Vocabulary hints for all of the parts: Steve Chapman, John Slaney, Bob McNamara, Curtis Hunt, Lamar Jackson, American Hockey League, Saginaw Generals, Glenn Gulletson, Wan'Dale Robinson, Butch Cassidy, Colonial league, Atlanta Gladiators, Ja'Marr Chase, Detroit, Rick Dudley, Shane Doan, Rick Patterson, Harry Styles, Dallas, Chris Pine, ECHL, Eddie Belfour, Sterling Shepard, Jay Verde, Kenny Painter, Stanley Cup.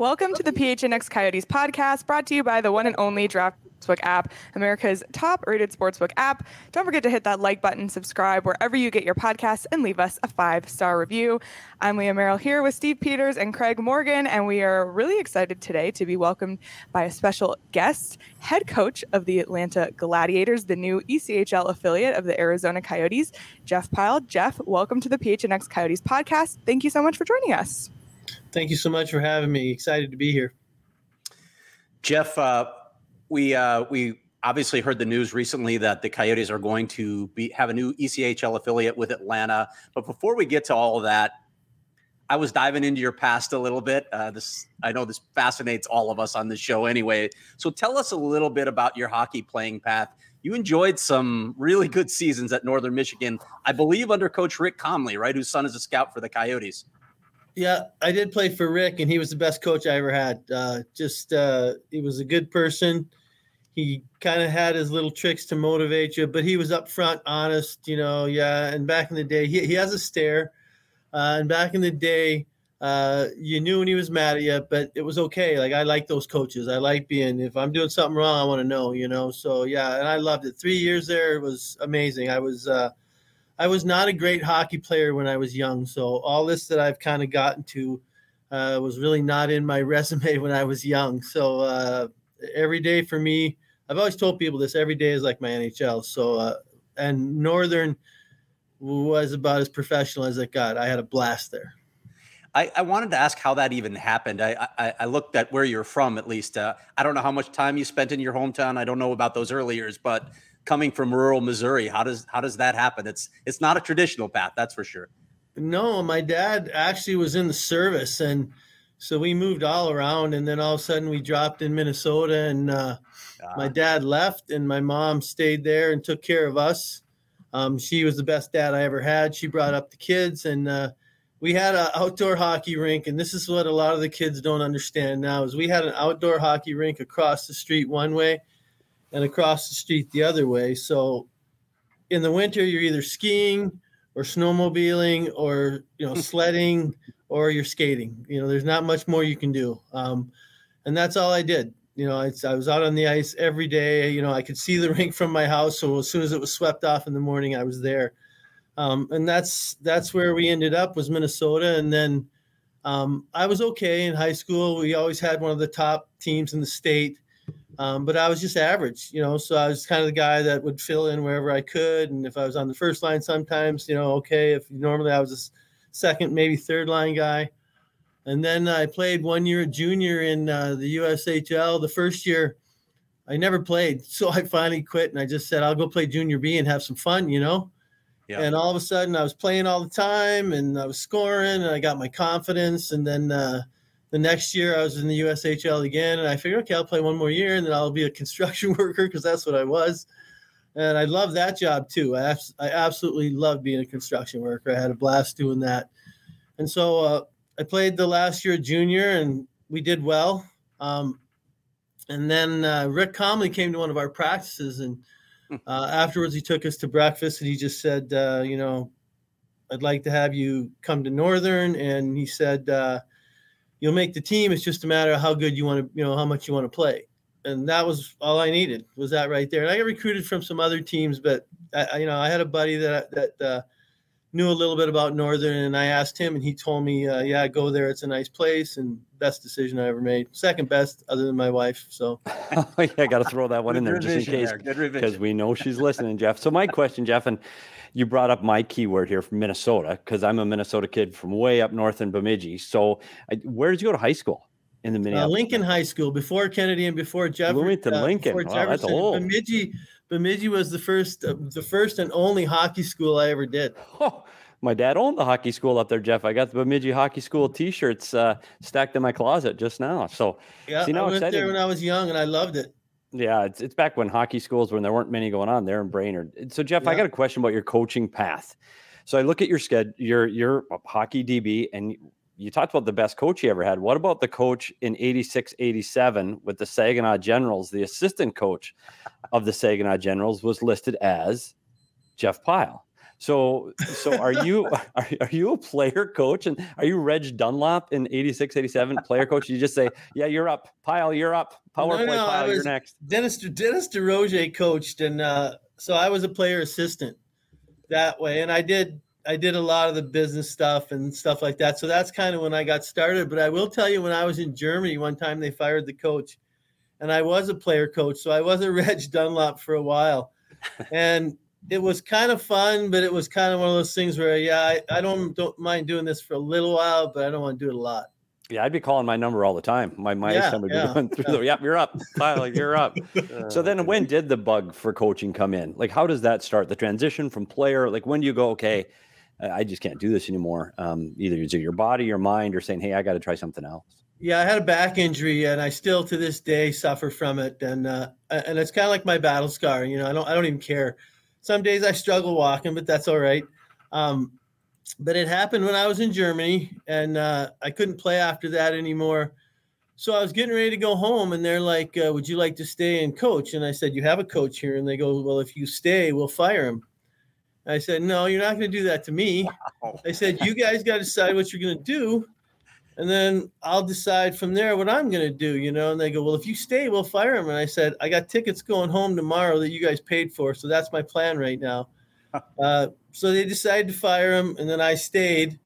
Welcome to the PHNX Coyotes Podcast, brought to you by the one and only Draftbook app, America's top-rated sportsbook app. Don't forget to hit that like button, subscribe wherever you get your podcasts, and leave us a five-star review. I'm Leah Merrill here with Steve Peters and Craig Morgan, and we are really excited today to be welcomed by a special guest, head coach of the Atlanta Gladiators, the new ECHL affiliate of the Arizona Coyotes, Jeff Pyle. Jeff, welcome to the PHNX Coyotes Podcast. Thank you so much for joining us. Thank you so much for having me. Excited to be here. Jeff, we obviously heard the news recently that the Coyotes are going to have a new ECHL affiliate with Atlanta. But before we get to all of that, I was diving into your past a little bit. I know this fascinates all of us on the show anyway. So tell us a little bit about your hockey playing path. You enjoyed some really good seasons at Northern Michigan, I believe under Coach Rick Comley, right, whose son is a scout for the Coyotes. Yeah, I did play for Rick, and he was the best coach I ever had. He was a good person. He kind of had his little tricks to motivate you, but he was upfront, honest, And back in the day, he has a stare. And back in the day, you knew when he was mad at you, but it was okay. Like, I like those coaches. I like being, if I'm doing something wrong, I want to know, So, yeah, and I loved it. 3 years there was amazing. I was not a great hockey player when I was young, so all this that I've kind of gotten to was really not in my resume when I was young. So every day for me, I've always told people this, every day is like my NHL. So and Northern was about as professional as it got. I had a blast there. I wanted to ask how that even happened. I looked at where you're from, at least. I don't know how much time you spent in your hometown. I don't know about those early years, but – coming from rural Missouri, how does that happen? It's not a traditional path, that's for sure. No, my dad actually was in the service, and so we moved all around, and then all of a sudden we dropped in Minnesota, and my dad left, and my mom stayed there and took care of us. She was the best dad I ever had. She brought up the kids, and we had an outdoor hockey rink, and this is what a lot of the kids don't understand now, is we had an outdoor hockey rink across the street one way, and across the street the other way. So in the winter, you're either skiing or snowmobiling or, sledding or you're skating. There's not much more you can do. And that's all I did. I was out on the ice every day. I could see the rink from my house. So as soon as it was swept off in the morning, I was there. And that's where we ended up, was Minnesota. And then I was okay in high school. We always had one of the top teams in the state. But I was just average, so I was kind of the guy that would fill in wherever I could. And if I was on the first line sometimes, if normally I was a second, maybe third line guy. And then I played 1 year at junior in the USHL. The first year I never played. So I finally quit and I just said, I'll go play junior B and have some fun, Yeah. And all of a sudden I was playing all the time and I was scoring and I got my confidence. And then, the next year I was in the USHL again, and I figured, okay, I'll play one more year, and then I'll be a construction worker because that's what I was. And I loved that job too. I absolutely loved being a construction worker. I had a blast doing that. And so I played the last year junior, and we did well. And then Rick Comley came to one of our practices, and afterwards he took us to breakfast, and he just said, I'd like to have you come to Northern. And he said, you'll make the team. It's just a matter of how good you want to, how much you want to play. And that was all I needed, was that right there. And I got recruited from some other teams, but I had a buddy that knew a little bit about Northern, and I asked him, and he told me, go there. It's a nice place, and best decision I ever made. Second best, other than my wife. So I got to throw that one in there just in case, because we know she's listening, Jeff. So my question, Jeff, and you brought up my keyword here from Minnesota, because I'm a Minnesota kid from way up north in Bemidji. So where did you go to high school? In the Minneapolis. Lincoln High School, before Kennedy and before Jefferson. Lincoln. Before Jefferson. Wow, that's old. Bemidji was the first and only hockey school I ever did. Oh, my dad owned the hockey school up there, Jeff. I got the Bemidji Hockey School T-shirts stacked in my closet just now. So yeah, I went there when I was young, and I loved it. Yeah, it's back when hockey schools, when there weren't many going on there in Brainerd. So Jeff, yeah. I got a question about your coaching path. So I look at your schedule, your hockey DB, and you talked about the best coach you ever had. What about the coach in 86-87 with the Saginaw Generals? The assistant coach of the Saginaw Generals was listed as Jeff Pyle. So are you a player coach? And are you Reg Dunlop in 86-87 player coach? You just say, yeah, you're up. Pyle, you're up. Power play, Pyle, you're next. Dennis DeRoger coached, and so I was a player assistant that way. And I did a lot of the business stuff and stuff like that. So that's kind of when I got started. But I will tell you, when I was in Germany one time, they fired the coach, and I was a player coach. So I was a Reg Dunlop for a while, and it was kind of fun, but it was kind of one of those things where, I don't mind doing this for a little while, but I don't want to do it a lot. Yeah, I'd be calling my number all the time. My son would be going through the, yep, you're up. Pyle, you're up. So then when did the bug for coaching come in? Like, how does that start? The transition from player, like, when do you go, okay, I just can't do this anymore. Either your body, your mind, or saying, hey, I got to try something else. Yeah, I had a back injury, and I still to this day suffer from it. And it's kind of like my battle scar. I don't even care. Some days I struggle walking, but that's all right. But it happened when I was in Germany, and I couldn't play after that anymore. So I was getting ready to go home, and they're like, would you like to stay and coach? And I said, you have a coach here. And they go, well, if you stay, we'll fire him. I said, no, you're not going to do that to me. Wow. I said, you guys got to decide what you're going to do, and then I'll decide from there what I'm going to do, And they go, well, if you stay, we'll fire him. And I said, I got tickets going home tomorrow that you guys paid for, so that's my plan right now. So they decided to fire him, and then I stayed.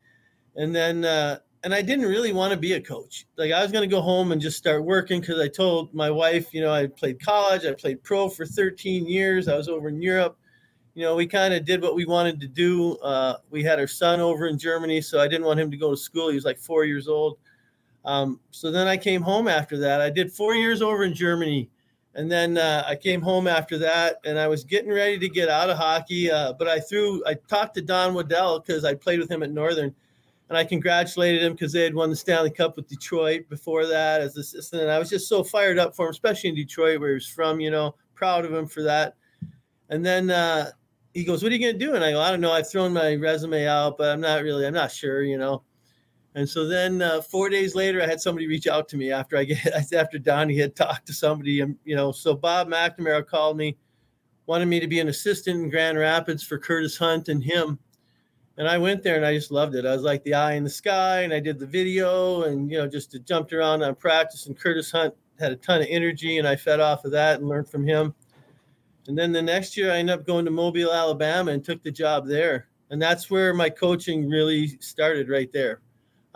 And then and I didn't really want to be a coach. Like, I was going to go home and just start working, because I told my wife, I played college. I played pro for 13 years. I was over in Europe. We kind of did what we wanted to do. We had our son over in Germany, so I didn't want him to go to school. He was like 4 years old. So then I came home after that. I did 4 years over in Germany, and then I came home after that, and I was getting ready to get out of hockey. But I talked to Don Waddell, because I played with him at Northern, and I congratulated him because they had won the Stanley Cup with Detroit before that as assistant. And I was just so fired up for him, especially in Detroit where he was from, proud of him for that. And then he goes, what are you going to do? And I go, I don't know. I've thrown my resume out, but I'm not sure, And so then 4 days later, I had somebody reach out to me after Donnie had talked to somebody, So Bob McNamara called me, wanted me to be an assistant in Grand Rapids for Curtis Hunt and him. And I went there, and I just loved it. I was like the eye in the sky, and I did the video, and, just jumped around on practice. And Curtis Hunt had a ton of energy, and I fed off of that and learned from him. And then the next year I ended up going to Mobile, Alabama, and took the job there. And that's where my coaching really started right there.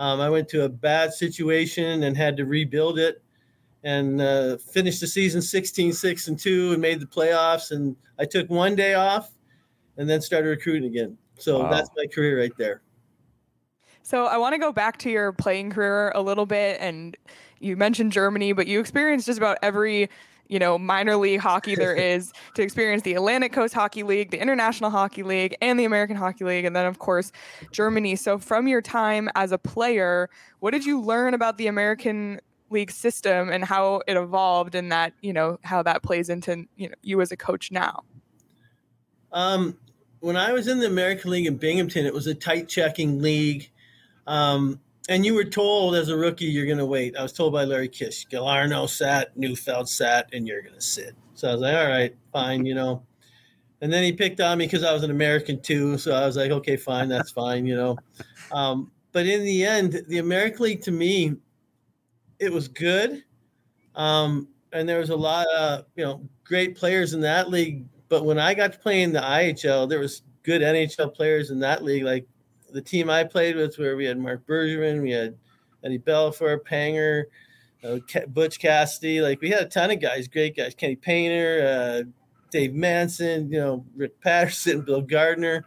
I went to a bad situation and had to rebuild it, and finished the season 16-6-2 and made the playoffs. And I took one day off and then started recruiting again. So wow. That's my career right there. So I want to go back to your playing career a little bit. And you mentioned Germany, but you experienced just about every minor league hockey there is to experience: the Atlantic Coast Hockey League, the International Hockey League, and the American Hockey League. And then, of course, Germany. So from your time as a player, what did you learn about the American League system and how it evolved, and that, how that plays into, you as a coach now? When I was in the American League in Binghamton, it was a tight checking league. And you were told as a rookie, you're going to wait. I was told by Larry Kish, Galarno sat, Neufeld sat, and you're going to sit. So I was like, all right, fine, And then he picked on me because I was an American too. So I was like, okay, fine, that's fine, But in the end, the American League to me, it was good. and there was a lot of, you know, great players in that league. But when I got to play in the IHL, there was good NHL players in that league. Like the team I played with, where we had Mark Bergerman, we had Eddie Belfour, Panger, Butch Cassidy. Like we had a ton of guys, great guys. Kenny Painter, Dave Manson, you know, Rick Patterson, Bill Gardner.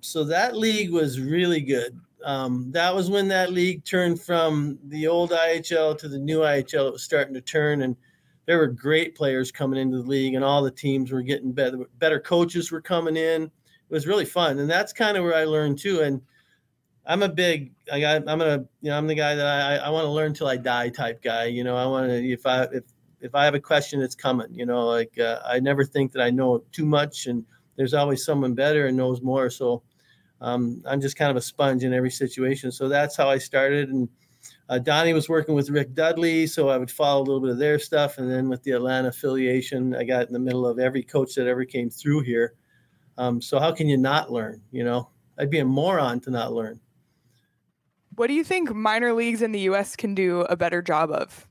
So that league was really good. That was when that league turned from the old IHL to the new IHL. It was starting to turn, and there were great players coming into the league, and all the teams were getting better. Better coaches were coming in. It was really fun, and that's kind of where I learned too. And I'm a big, I'm the guy that I want to learn till I die type guy. You know, I want to, if I have a question, it's coming. You know, like I never think that I know too much, and there's always someone better and knows more. So I'm just kind of a sponge in every situation. So that's how I started. And Donnie was working with Rick Dudley, so I would follow a little bit of their stuff. And then with the Atlanta affiliation, I got in the middle of every coach that ever came through here. So how can you not learn? You know, I'd be a moron to not learn. What do you think minor leagues in the U.S. can do a better job of?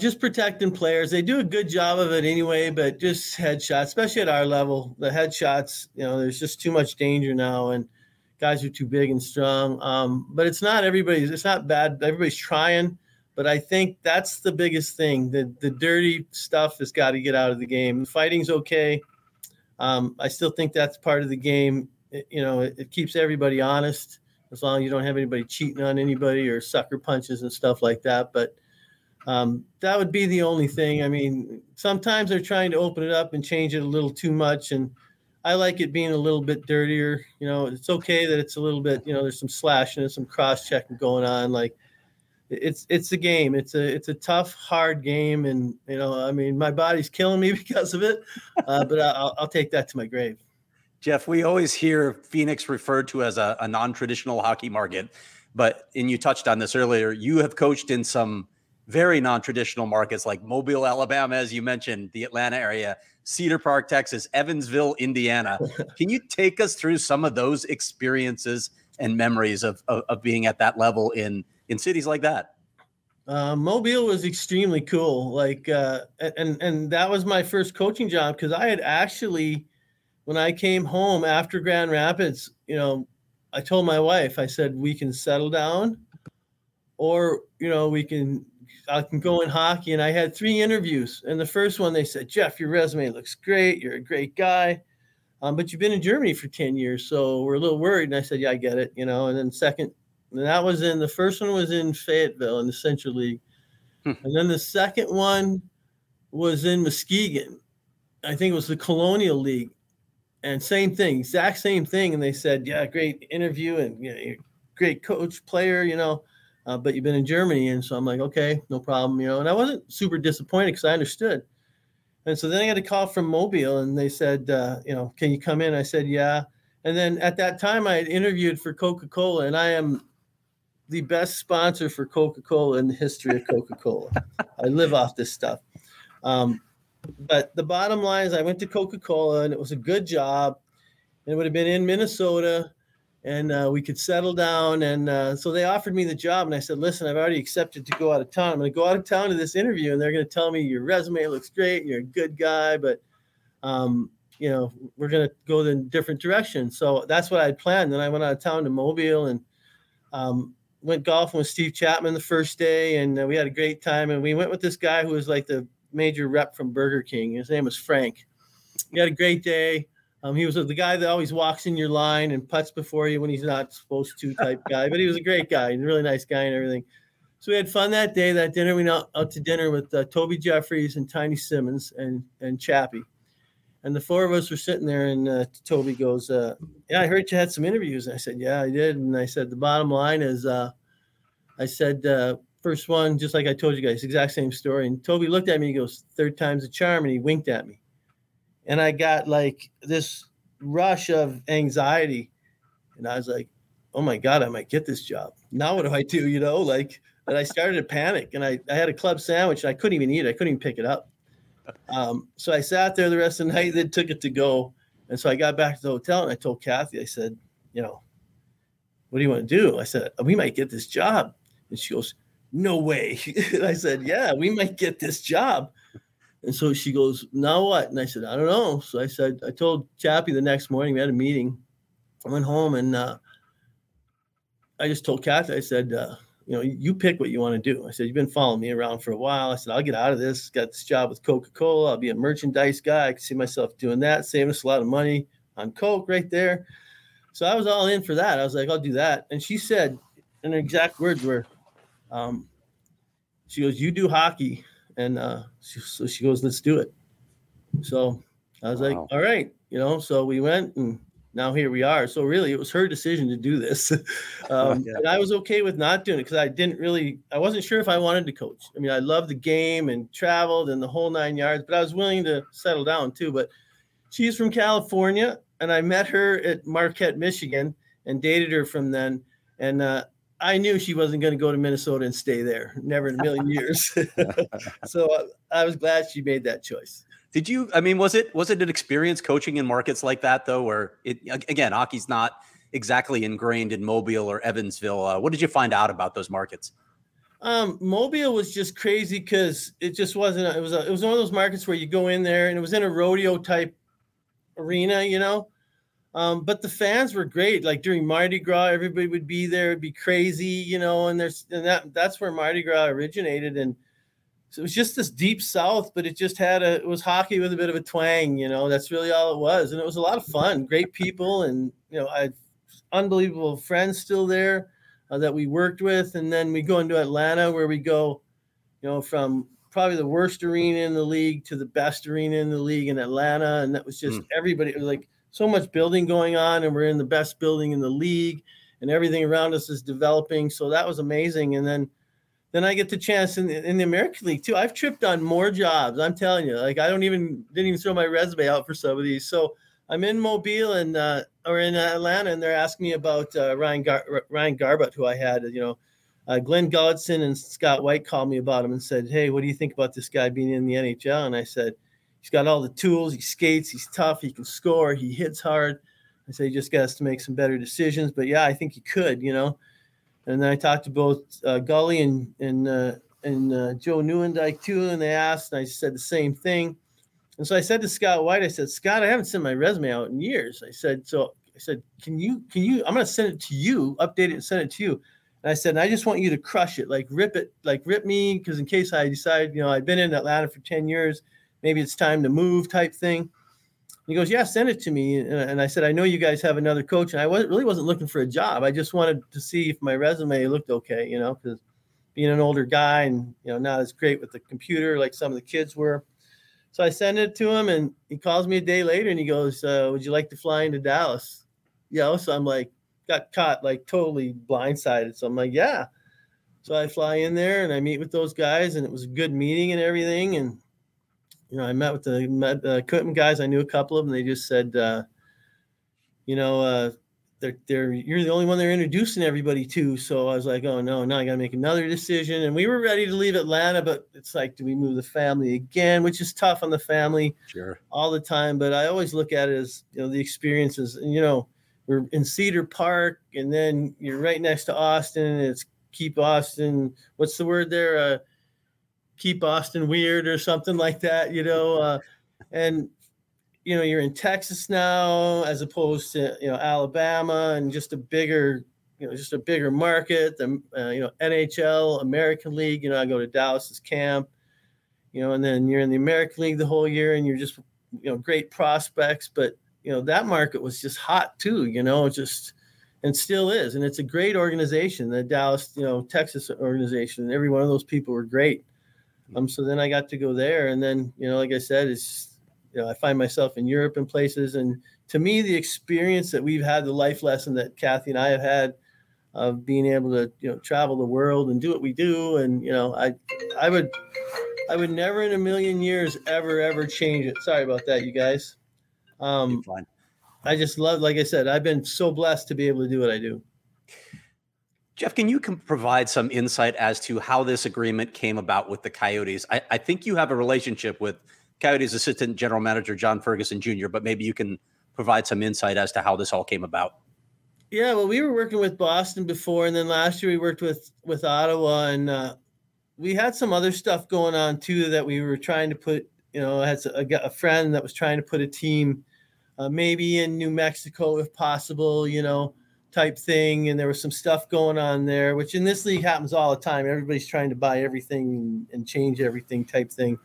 Just protecting players. They do a good job of it anyway, but just headshots, especially at our level, the headshots, you know, there's just too much danger now, and guys are too big and strong. But it's not everybody's, it's not bad. Everybody's trying, but I think that's the biggest thing. The dirty stuff has got to get out of the game. Fighting's okay. I still think that's part of the game. It keeps everybody honest, as long as you don't have anybody cheating on anybody or sucker punches and stuff like that. But that would be the only thing. I mean, sometimes they're trying to open it up and change it a little too much. And I like it being a little bit dirtier. You know, it's okay that it's a little bit, you know, there's some slashing and some cross-checking going on. Like it's a game. It's a tough, hard game. And, you know, I mean, my body's killing me because of it, but I'll take that to my grave. Jeff, we always hear Phoenix referred to as a non-traditional hockey market, and you touched on this earlier, you have coached in some very non-traditional markets like Mobile, Alabama, as you mentioned, the Atlanta area, Cedar Park, Texas, Evansville, Indiana. Can you take us through some of those experiences and memories of being at that level in cities like that? Mobile was extremely cool. Like, and that was my first coaching job, because I had actually, when I came home after Grand Rapids, you know, I told my wife, I said, we can settle down, or, you know, I can go in hockey. And I had 3 interviews. And the first one, they said, Jeff, your resume looks great. You're a great guy. But you've been in Germany for 10 years. So we're a little worried. And I said, yeah, I get it. You know, and then the first one was in Fayetteville in the Central League. And then the second one was in Muskegon. I think it was the Colonial League, and same thing, exact same thing. And they said, yeah, great interview. And yeah, you're great coach, player, you know, but you've been in Germany. And so I'm like, okay, no problem, you know. And I wasn't super disappointed, because I understood. And so then I got a call from Mobile, and they said, you know, can you come in? I said, yeah. And then at that time, I had interviewed for Coca-Cola, and I am the best sponsor for Coca-Cola in the history of Coca-Cola. I live off this stuff. But the bottom line is I went to Coca-Cola, and it was a good job. And it would have been in Minnesota, and we could settle down. And so they offered me the job, and I said, listen, I've already accepted to go out of town. I'm going to go out of town to this interview, and they're going to tell me your resume looks great, you're a good guy, but, you know, we're going to go in a different direction. So that's what I had planned. Then I went out of town to Mobile, and went golfing with Steve Chapman the first day, and we had a great time. And we went with this guy who was like the major rep from Burger King. His name was Frank. We had a great day. He was the guy that always walks in your line and putts before you when he's not supposed to type guy, but he was a great guy. He's a really nice guy and everything. So we had fun that day. That dinner, we went out to dinner with Toby Jeffries and Tiny Simmons and Chappie. And the 4 of us were sitting there, and Toby goes, yeah, I heard you had some interviews. And I said, yeah, I did. And I said, the bottom line is, I said, first one, just like I told you guys, exact same story. And Toby looked at me, he goes, 3rd time's a charm. And he winked at me. And I got like this rush of anxiety, and I was like, oh my God, I might get this job. Now what do I do? You know, like, and I started to panic, and I had a club sandwich, and I couldn't even eat it. I couldn't even pick it up. So I sat there the rest of the night, then took it to go. And so I got back to the hotel, and I told Kathy, I said, you know, what do you want to do? I said, we might get this job. And she goes, no way. And I said, yeah, we might get this job. And so she goes, now what? And I said, I don't know. So I said, I told Chappie the next morning, we had a meeting. I went home and I just told Kathy, I said, you know, you pick what you want to do. I said, you've been following me around for a while. I said, I'll get out of this. Got this job with Coca-Cola. I'll be a merchandise guy. I can see myself doing that, saving us a lot of money on Coke right there. So I was all in for that. I was like, I'll do that. And she said, and her exact words were, she goes, you do hockey. And so she goes, let's do it. So I was like, all right. You know, so we went and now here we are. So really it was her decision to do this. And I was okay with not doing it because I wasn't sure if I wanted to coach. I mean, I loved the game and traveled and the whole nine yards, but I was willing to settle down too. But she's from California and I met her at Marquette, Michigan and dated her from then. And, I knew she wasn't going to go to Minnesota and stay there. Never in a million years. So I was glad she made that choice. Did you, I mean, was it an experience coaching in markets like that though? Where it, again, hockey's not exactly ingrained in Mobile or Evansville. What did you find out about those markets? Mobile was just crazy. Cause it just wasn't, it was one of those markets where you go in there and it was in a rodeo type arena, you know? But the fans were great. Like during Mardi Gras, everybody would be there. It'd be crazy, you know, and that's where Mardi Gras originated. And so it was just this deep South, but it was hockey with a bit of a twang, you know, that's really all it was. And it was a lot of fun, great people. And, you know, I had unbelievable friends still there that we worked with. And then we go into Atlanta where we go, you know, from probably the worst arena in the league to the best arena in the league in Atlanta. And that was just everybody. It was like, so much building going on and we're in the best building in the league and everything around us is developing. So that was amazing. And then I get the chance in the American League too. I've tripped on more jobs. I'm telling you, like, I didn't even throw my resume out for some of these. So I'm in Mobile and, or in Atlanta and they're asking me about, Ryan Garbutt, who I had, you know, Glenn Gulletson and Scott White called me about him and said, hey, what do you think about this guy being in the NHL? And I said, he's got all the tools. He skates. He's tough. He can score. He hits hard. I say he just has to make some better decisions. But yeah, I think he could, you know. And then I talked to both Gully and Joe Newendike too, and they asked, and I said the same thing. And so I said to Scott White, I said, Scott, I haven't sent my resume out in years. I said, can you? I'm gonna send it to you, update it, and send it to you. And I said, and I just want you to crush it, like rip it, like rip me, because in case I decide, you know, I've been in Atlanta for 10 years. Maybe it's time to move type thing. And he goes, yeah, send it to me. And I said, I know you guys have another coach. And I really wasn't looking for a job. I just wanted to see if my resume looked okay, you know, because being an older guy and, you know, not as great with the computer like some of the kids were. So I sent it to him and he calls me a day later and he goes, would you like to fly into Dallas? You know, so I'm like, got caught like totally blindsided. So I'm like, yeah. So I fly in there and I meet with those guys and it was a good meeting and everything. And you know, I met with the equipment guys. I knew a couple of them. They just said, you know, you're the only one they're introducing everybody to. So I was like, oh, no, now I got to make another decision. And we were ready to leave Atlanta, but it's like, do we move the family again, which is tough on the family all the time. But I always look at it as, you know, the experiences. You know, we're in Cedar Park, and then you're right next to Austin. And it's keep Austin. What's the word there? Keep Austin weird or something like that, you know, and, you know, you're in Texas now, as opposed to, you know, Alabama and just a bigger market, the, you know, NHL, American League, you know, I go to Dallas's camp, you know, and then you're in the American League the whole year and you're just, you know, great prospects, but you know, that market was just hot too, you know, just, and still is. And it's a great organization, the Dallas, you know, Texas organization. Every one of those people were great. So then I got to go there. And then, you know, like I said, it's, you know, I find myself in Europe and places. And to me, the experience that we've had, the life lesson that Kathy and I have had of being able to, you know, travel the world and do what we do. And, you know, I would never in a million years ever change it. Sorry about that, you guys. I just love, like I said, I've been so blessed to be able to do what I do. Jeff, can you provide some insight as to how this agreement came about with the Coyotes? I think you have a relationship with Coyotes Assistant General Manager John Ferguson Jr., but maybe you can provide some insight as to how this all came about. Yeah, well, we were working with Boston before, and then last year we worked with Ottawa, and we had some other stuff going on too that we were trying to put. You know, I had a friend that was trying to put a team, maybe in New Mexico if possible, you know, type thing. And there was some stuff going on there, which in this league happens all the time. Everybody's trying to buy everything and change everything type thing.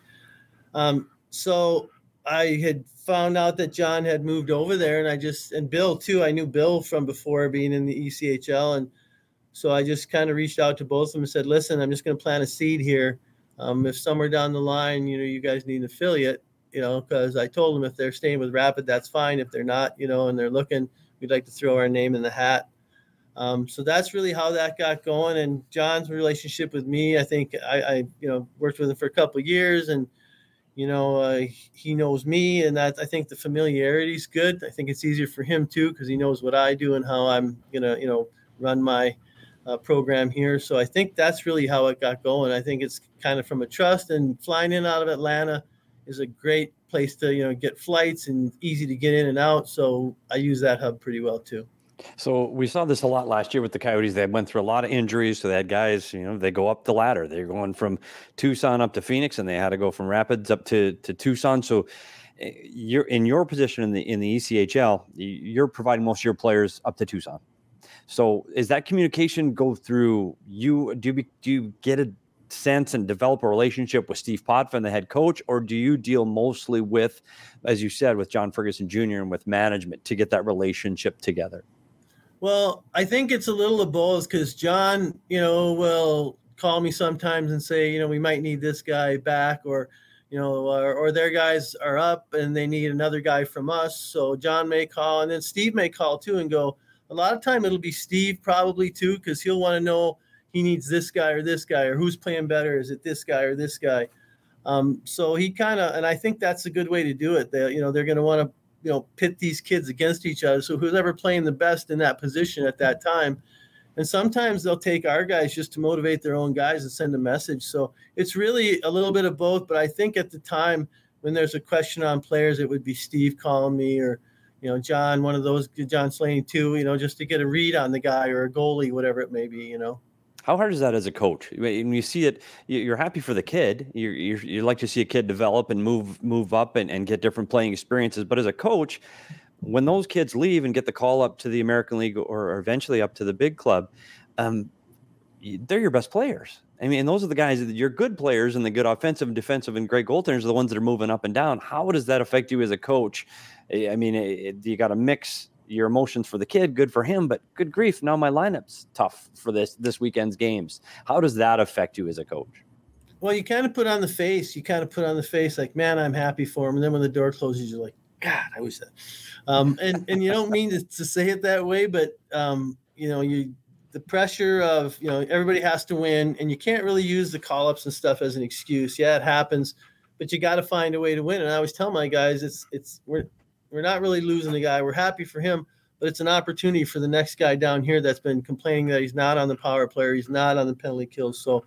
So I had found out that John had moved over there, and and Bill too. I knew Bill from before being in the ECHL. And so I just kind of reached out to both of them and said, listen, I'm just going to plant a seed here. If somewhere down the line, you know, you guys need an affiliate, you know, because I told them if they're staying with Rapid, that's fine. If they're not, you know, and they're looking, we'd like to throw our name in the hat. So that's really how that got going. And John's relationship with me, I think I worked with him for a couple of years, and, you know, he knows me, and that I think the familiarity is good. I think it's easier for him too, because he knows what I do and how I'm going to, you know, run my program here. So I think that's really how it got going. I think it's kind of from a trust, and flying in out of Atlanta is a great place to, you know, get flights and easy to get in and out. So I use that hub pretty well too. So we saw this a lot last year with the Coyotes. They went through a lot of injuries. So they had guys, you know, they go up the ladder. They're going from Tucson up to Phoenix, and they had to go from Rapids up to Tucson. So you're in your position in the ECHL, you're providing most of your players up to Tucson. So is that communication go through you? Do you get a sense and develop a relationship with Steve Potvin, the head coach, or do you deal mostly with, as you said, with John Ferguson Jr. and with management to get that relationship together? Well, I think it's a little of both, because John, you know, will call me sometimes and say, you know, we might need this guy back, or, you know, or their guys are up and they need another guy from us. So John may call, and then Steve may call too and go. A lot of time it'll be Steve probably too, because he'll want to know he needs this guy, or who's playing better. Is it this guy or this guy? So he kind of, and I think that's a good way to do it. They, you know, they're going to want to, you know, pit these kids against each other. So who's ever playing the best in that position at that time. And sometimes they'll take our guys just to motivate their own guys and send a message. So it's really a little bit of both. But I think at the time when there's a question on players, it would be Steve calling me, or, you know, John, one of those, John Slaney too, you know, just to get a read on the guy or a goalie, whatever it may be, you know. How hard is that as a coach? When you see it, you're happy for the kid. You like to see a kid develop and move up and get different playing experiences. But as a coach, when those kids leave and get the call up to the American League or eventually up to the big club, they're your best players. I mean, and those are the guys that you're good players, and the good offensive and defensive and great goaltenders are the ones that are moving up and down. How does that affect you as a coach? I mean, you got to mix your emotions for the kid, good for him, but good grief, now my lineup's tough for this weekend's games. How does that affect you as a coach? Well, you kind of put on the face. Like, man, I'm happy for him. And then when the door closes, you're like, God, I wish that. And you don't mean to say it that way, but, you know, the pressure of, you know, everybody has to win, and you can't really use the call-ups and stuff as an excuse. Yeah, it happens, but you got to find a way to win. And I always tell my guys, we're not really losing the guy. We're happy for him, but it's an opportunity for the next guy down here that's been complaining that he's not on the power play, or he's not on the penalty kills. So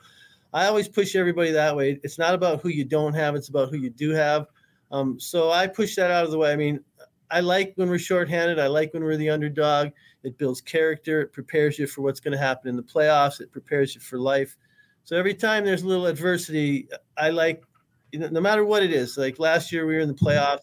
I always push everybody that way. It's not about who you don't have. It's about who you do have. So I push that out of the way. I mean, I like when we're shorthanded. I like when we're the underdog. It builds character. It prepares you for what's going to happen in the playoffs. It prepares you for life. So every time there's a little adversity, I like, you know, no matter what it is. Like last year we were in the playoffs.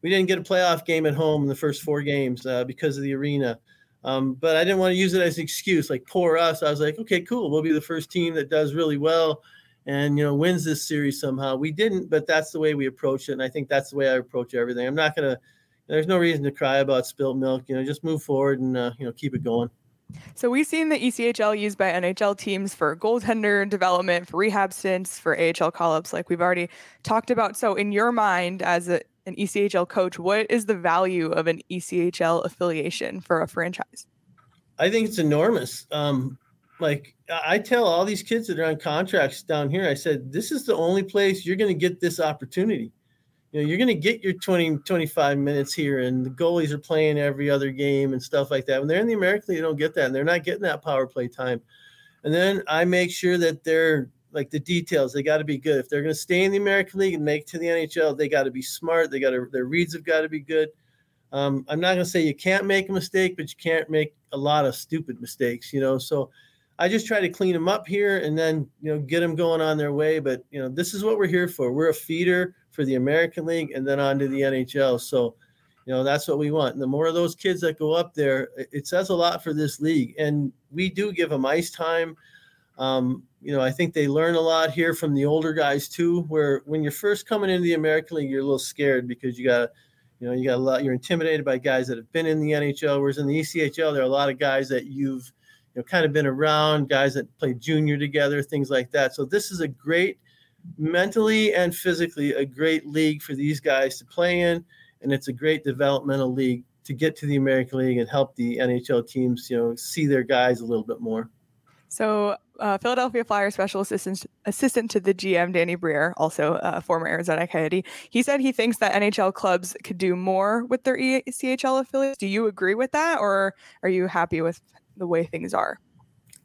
We didn't get a playoff game at home in the first four games because of the arena. But I didn't want to use it as an excuse, like poor us. I was like, okay, cool. We'll be the first team that does really well and, you know, wins this series somehow. We didn't, but that's the way we approach it. And I think that's the way I approach everything. I'm not going to – there's no reason to cry about spilt milk. You know, just move forward and, you know, keep it going. So we've seen the ECHL used by NHL teams for goaltender development, for rehab stints, for AHL call-ups, like we've already talked about. So in your mind as an ECHL coach, what is the value of an ECHL affiliation for a franchise? I think it's enormous. Like I tell all these kids that are on contracts down here, I said, this is the only place you're going to get this opportunity. You know, you're going to get your 20, 25 minutes here, and the goalies are playing every other game and stuff like that. When they're in the American League, they don't get that, and they're not getting that power play time. And then I make sure that they're like the details, they got to be good. If they're going to stay in the American League and make it to the NHL, they got to be smart. Their reads have got to be good. I'm not going to say you can't make a mistake, but you can't make a lot of stupid mistakes, you know. So I just try to clean them up here and then, you know, get them going on their way. But, you know, this is what we're here for. We're a feeder for the American League and then on to the NHL. So, you know, that's what we want. And the more of those kids that go up there, it says a lot for this league. And we do give them ice time. You know, I think they learn a lot here from the older guys too, where when you're first coming into the American League, you're a little scared because you got a lot, you're intimidated by guys that have been in the NHL, whereas in the ECHL, there are a lot of guys that you've, you know, kind of been around, guys that played junior together, things like that. So this is a great, mentally and physically, a great league for these guys to play in. And it's a great developmental league to get to the American League and help the NHL teams, you know, see their guys a little bit more. So Philadelphia Flyers special assistant to the GM, Danny Briere, also a former Arizona Coyote, he said he thinks that NHL clubs could do more with their ECHL affiliates. Do you agree with that, or are you happy with the way things are?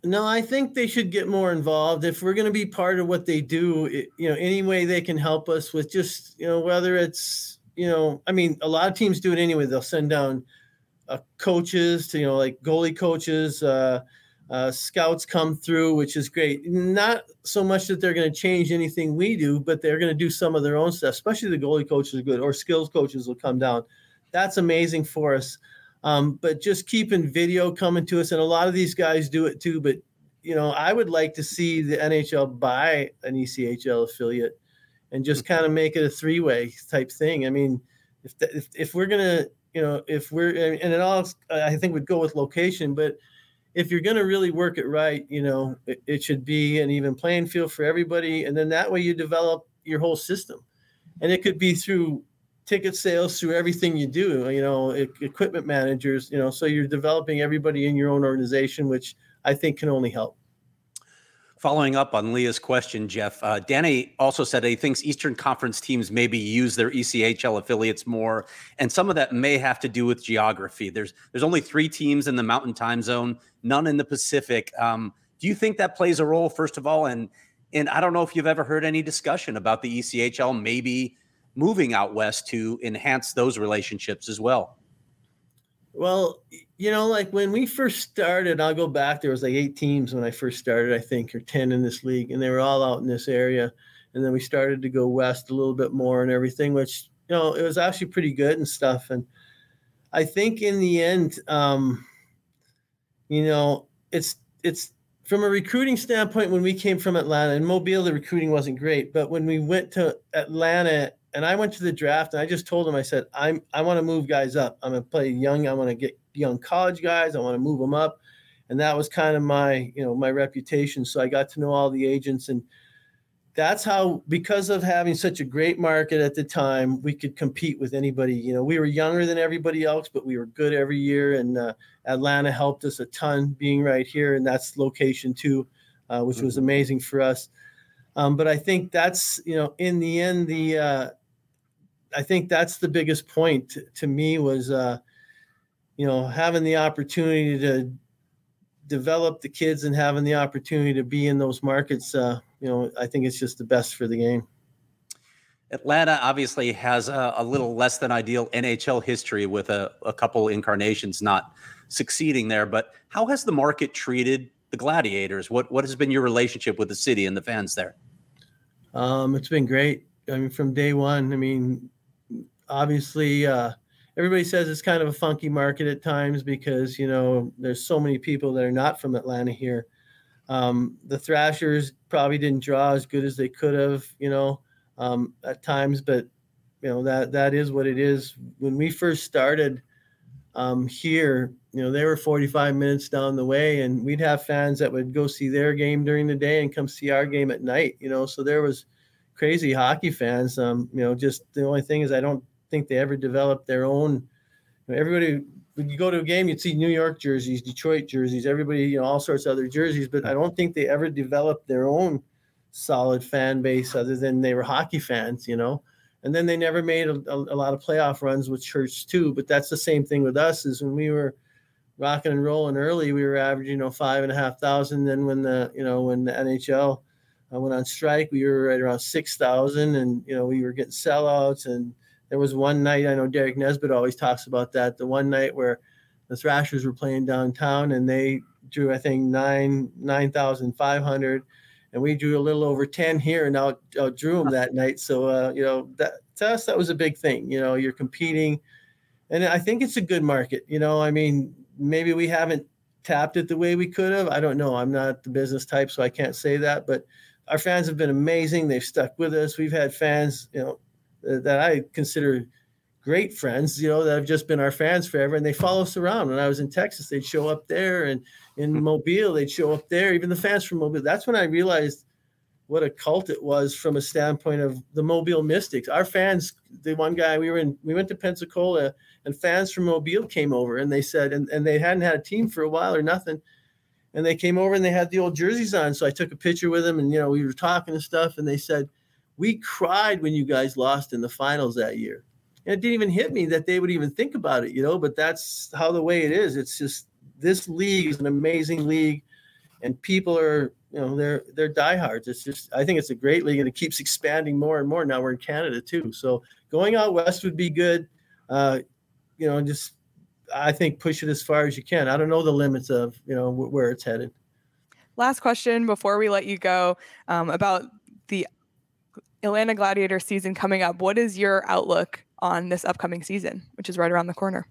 No, I think they should get more involved. If we're going to be part of what they do, you know, any way they can help us with just, you know, whether it's, you know, I mean, a lot of teams do it anyway. They'll send down coaches to, you know, like goalie coaches, scouts come through, which is great. Not so much that they're going to change anything we do, but they're going to do some of their own stuff, especially the goalie coaches are good, or skills coaches will come down. That's amazing for us. But just keeping video coming to us, and a lot of these guys do it too. But, you know, I would like to see the NHL buy an ECHL affiliate and just kind of make it a three-way type thing. I mean, if we're going to, you know, if we're, and it all, I think would go with location, but if you're going to really work it right, you know, it should be an even playing field for everybody. And then that way you develop your whole system, and it could be through ticket sales, through everything you do, you know, equipment managers, you know, so you're developing everybody in your own organization, which I think can only help. Following up on Leah's question, Jeff, Danny also said he thinks Eastern Conference teams maybe use their ECHL affiliates more, and some of that may have to do with geography. There's only 3 teams in the Mountain Time Zone, none in the Pacific. Do you think that plays a role, first of all? And I don't know if you've ever heard any discussion about the ECHL maybe moving out west to enhance those relationships as well. Well, you know, like when we first started, I'll go back, there was like 8 teams when I first started, I think, or 10 in this league, and they were all out in this area. And then we started to go west a little bit more and everything, which, you know, it was actually pretty good and stuff. And I think in the end, you know, it's from a recruiting standpoint, when we came from Atlanta and Mobile, the recruiting wasn't great, but when we went to Atlanta and I went to the draft and I just told him, I said, I want to move guys up. I'm going to play young. I want to get young college guys. I want to move them up. And that was kind of my, you know, my reputation. So I got to know all the agents, and that's how, because of having such a great market at the time, we could compete with anybody. You know, we were younger than everybody else, but we were good every year. And Atlanta helped us a ton being right here. And that's location too, which was amazing for us. But I think that's, you know, in the end, I think that's the biggest point to me was, you know, having the opportunity to develop the kids and having the opportunity to be in those markets. You know, I think it's just the best for the game. Atlanta obviously has a little less than ideal NHL history with a couple incarnations not succeeding there. But how has the market treated the Gladiators? What has been your relationship with the city and the fans there? It's been great. I mean, from day one, I mean, obviously everybody says it's kind of a funky market at times because, you know, there's so many people that are not from Atlanta here. The Thrashers probably didn't draw as good as they could have, you know, at times, but you know, that is what it is. When we first started here, you know, they were 45 minutes down the way, and we'd have fans that would go see their game during the day and come see our game at night, you know, so there was crazy hockey fans. You know, just the only thing is I don't think they ever developed their own. You know, everybody, when you go to a game, you'd see New York jerseys, Detroit jerseys, everybody, you know, all sorts of other jerseys, but I don't think they ever developed their own solid fan base other than they were hockey fans, you know. And then they never made a lot of playoff runs with shirts too, but that's the same thing with us is when we were rocking and rolling early, we were averaging, you know, 5,500. Then when the, you know, when the NHL went on strike, we were right around 6,000, and, you know, we were getting sellouts, and There was one night, I know Derek Nesbitt always talks about that, the one night where the Thrashers were playing downtown and they drew, I think, 9,500, and we drew a little over 10 here and outdrew them that night. So, that to us, that was a big thing. You know, you're competing, and I think it's a good market. You know, I mean, maybe we haven't tapped it the way we could have. I don't know. I'm not the business type, so I can't say that, but our fans have been amazing. They've stuck with us. We've had fans, that I consider great friends, that have just been our fans forever, and they follow us around. When I was in Texas, they'd show up there, and in Mobile, they'd show up there, even the fans from Mobile. That's when I realized what a cult it was from a standpoint of the Mobile Mystics. Our fans, the one guy we went to Pensacola, and fans from Mobile came over, and they said, and they hadn't had a team for a while or nothing. And they came over and they had the old jerseys on. So I took a picture with them, and, we were talking and stuff. And they said, "We cried when you guys lost in the finals that year." And it didn't even hit me that they would even think about it, but that's how the way it is. It's just, this league is an amazing league, and people are, they're diehards. It's just, I think it's a great league, and it keeps expanding more and more. Now we're in Canada too. So going out West would be good. Just, I think, push it as far as you can. I don't know the limits of, where it's headed. Last question before we let you go, about the Atlanta Gladiator season coming up. What is your outlook on this upcoming season, which is right around the corner?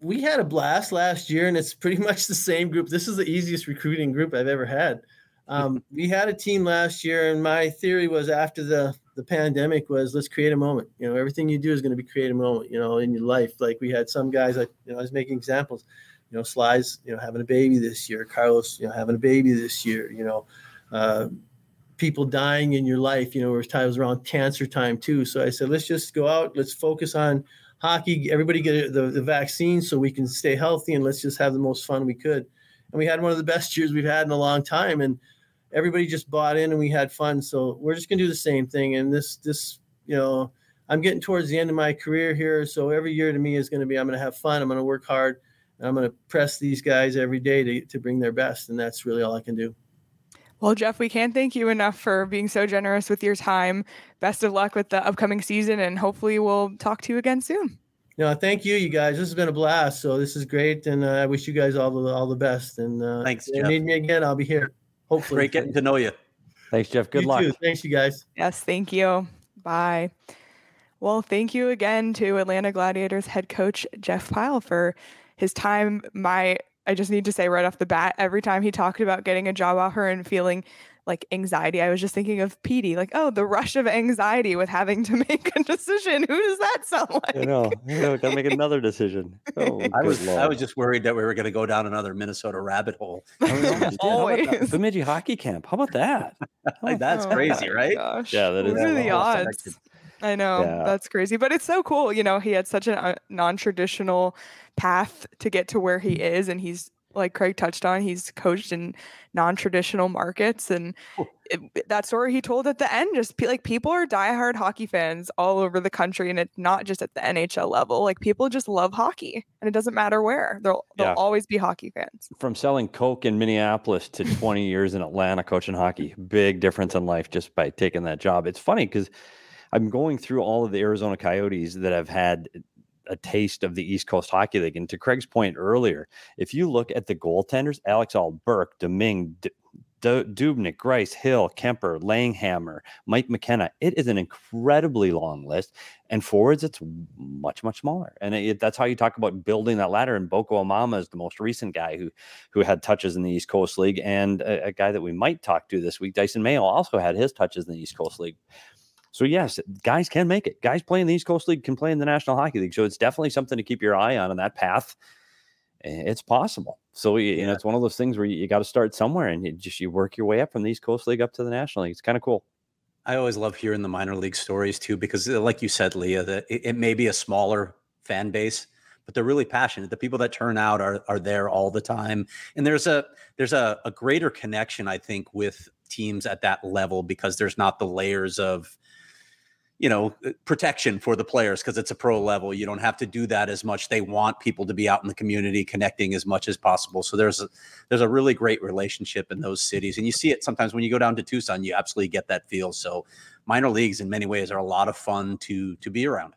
We had a blast last year, and it's pretty much the same group. This is the easiest recruiting group I've ever had. We had a team last year, and my theory was, after the pandemic, was let's create a moment. Everything you do is going to be create a moment, in your life. Like, we had some guys, I was making examples, Sly's, having a baby this year, Carlos, having a baby this year, people dying in your life, it was around cancer time too. So I said, let's just go out, let's focus on hockey. Everybody get the vaccine so we can stay healthy, and let's just have the most fun we could. And we had one of the best years we've had in a long time, and everybody just bought in, and we had fun. So we're just going to do the same thing. And this, I'm getting towards the end of my career here. So every year to me is going to be, I'm going to have fun, I'm going to work hard, and I'm going to press these guys every day to bring their best. And that's really all I can do. Well, Jeff, we can't thank you enough for being so generous with your time. Best of luck with the upcoming season, and hopefully we'll talk to you again soon. No, thank you, you guys. This has been a blast. So this is great, and I wish you guys all the best. And thanks, Jeff. If you need me again, I'll be here. Hopefully. Great getting to know you. Thanks, Jeff. Good luck. Too. Thanks, you guys. Yes, thank you. Bye. Well, thank you again to Atlanta Gladiators head coach Jeff Pyle for his time. I just need to say right off the bat, every time he talked about getting a job offer and feeling like anxiety, I was just thinking of Petey, like, oh, the rush of anxiety with having to make a decision. Who does that sound like? I know. Gotta make another decision. Oh, I was just worried that we were going to go down another Minnesota rabbit hole. Always. Bemidji hockey camp. How about that? Like, that's crazy, right? Gosh. Yeah, that is. What are the odds? Selection. I know. Yeah. That's crazy. But it's so cool. He had such a non-traditional path to get to where he is. And he's, like Craig touched on, he's coached in non-traditional markets. And that story he told at the end, just like, people are diehard hockey fans all over the country. And it's not just at the NHL level. Like, people just love hockey, and it doesn't matter where. They'll always be hockey fans. From selling Coke in Minneapolis to 20 years in Atlanta coaching hockey, big difference in life just by taking that job. It's funny because I'm going through all of the Arizona Coyotes that have had a taste of the East Coast Hockey League. And to Craig's point earlier, if you look at the goaltenders, Alex Allberg, Domingue, Dubnik, Grice, Hill, Kemper, Langhammer, Mike McKenna, it is an incredibly long list. And forwards, it's much, much smaller. And that's how you talk about building that ladder. And Boko Amama is the most recent guy who had touches in the East Coast League. And a guy that we might talk to this week, Dyson Mayo, also had his touches in the East Coast League. So, yes, guys can make it. Guys playing the East Coast League can play in the National Hockey League. So it's definitely something to keep your eye on that path. It's possible. So, it's one of those things where you got to start somewhere, and you work your way up from the East Coast League up to the National League. It's kind of cool. I always love hearing the minor league stories, too, because like you said, Leah, that it may be a smaller fan base, but they're really passionate. The people that turn out are there all the time. And there's a greater connection, I think, with teams at that level, because there's not the layers of you know, protection for the players because it's a pro level. You don't have to do that as much. They want people to be out in the community connecting as much as possible. So there's a really great relationship in those cities. And you see it sometimes when you go down to Tucson, you absolutely get that feel. So minor leagues in many ways are a lot of fun to be around.